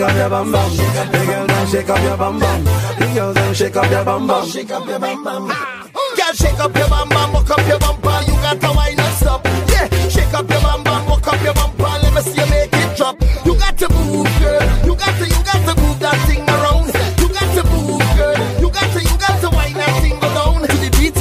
shake up your bum bum. The girl them shake up your bum bum. The girl them shake up your bum bum. Shake up your bum bum. Girl shake up your bum bum, walk up your bumper. You got to wind and stop. Yeah, shake up your bum bum, walk up your bumper. Let me see you make it drop. You got to move, girl. You got to move that thing around. You got to move, girl. You got to wind that thing down to the beat.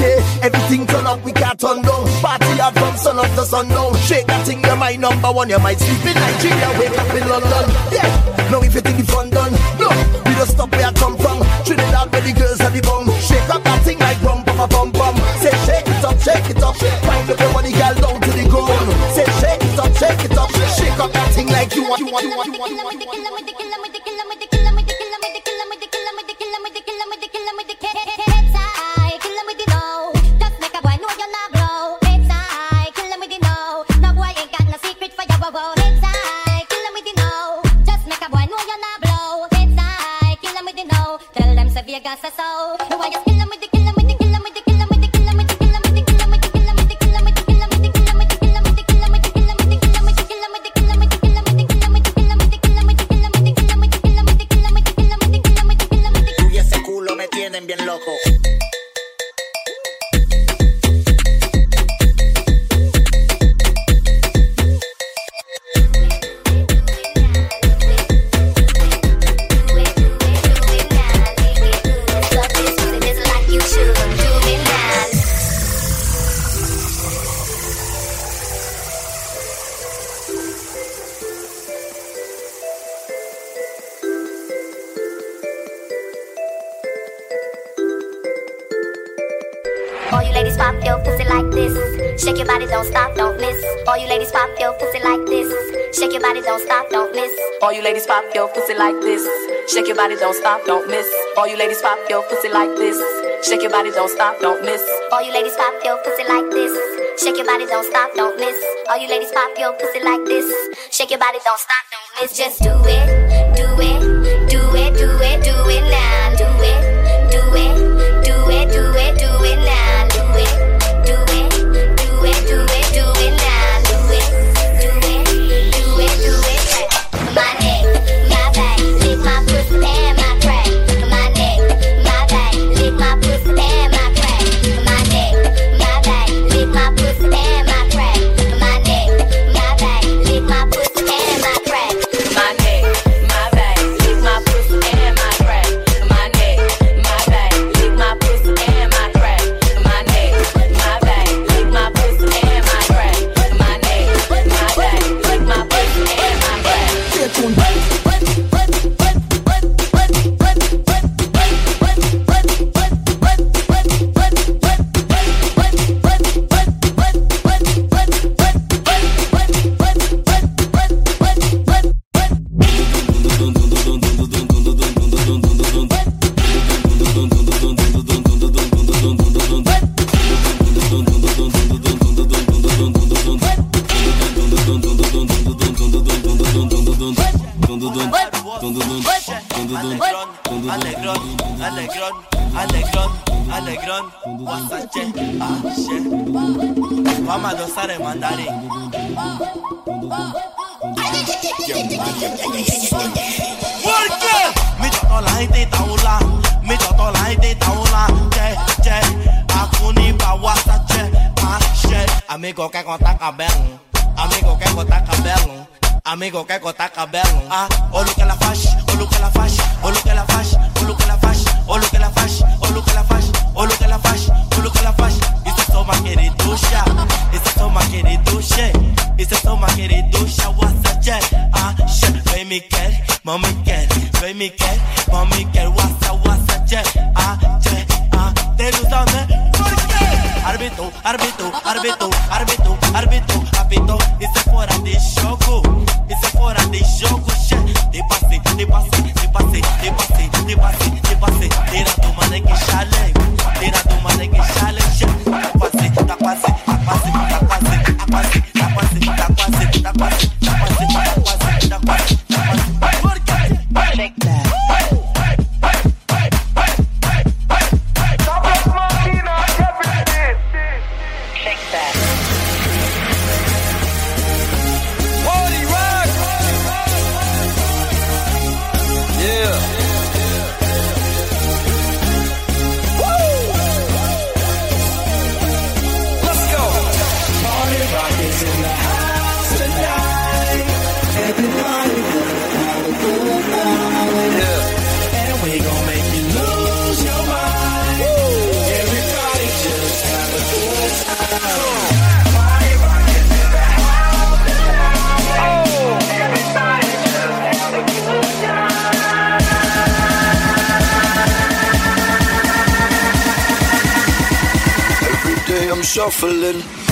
Everything turn up, we can't turn down. Party out from sun up to sundown. Shake that thing, you're my number one. You might sleep in Nigeria, wake up in London. Yeah, no, if you think it's fun done. No, we don't stop where I come from. Trinidad where the girls have the bum. Shake up that thing like rum, bum, bum, bum. Say shake it up, shake it up. Find up everybody girl down to the ground. Say shake it up, shake it up. Shake up that thing like you want. All you ladies pop your pussy like this. Shake your body, don't stop, don't miss. All you ladies pop your pussy like this. Shake your body, don't stop, don't miss. All you ladies pop your pussy like this. Shake your body, don't stop, don't miss. All you ladies pop your pussy like this. Shake your body, don't stop, don't miss. Just do it, do it, do it, do it, do it now. Do it, do it, do it, do it, do it now. Do it, do it, do it, do it, do it now. My neck, my back, lick my pussy and my crack. My neck, my back, lick my pussy and my crack. My neck, my back, lick my pussy and my crack. My neck, my back, lick my pussy and my crack. My neck, my back, lick my pussy and my crack. My neck, my back, lick my pussy and my crack. My neck, my back, lick my pussy and my crack. My neck, my back, lick my pussy and my crack. Amigo quer cortar cabelo, amigo quer cortar cabelo, amigo quer cortar cabelo. Ah, olha o que ela faz, olha o que ela faz, olha o que ela faz, olha o que ela faz, olha o que ela faz, olha o que ela faz, olha o que ela faz, olha o que ela faz. Isso é só uma queriducha, isso é só uma queriducha, isso é só uma queriducha. What's a jet? Ah, shit, vem me quer, mami quer, vem me quer, mami quer. What's a jet? Ah, jet, ah, delusão, né? Arbitro, arbitro, arbitro, arbitro, arbitro, arbitro. Isso é fora de jogo, isso é fora de jogo, chefe. De passe, de passe, de passe, de passe, de passe, de passe. Tira do mané que chale, tira do mané que chale, chefe. Tá quase, tá quase, tá quase, tá quase, tá quase, tá quase, tá quase, tá quase, tá quase, tá quase, tá quase, tá quase. shuffling.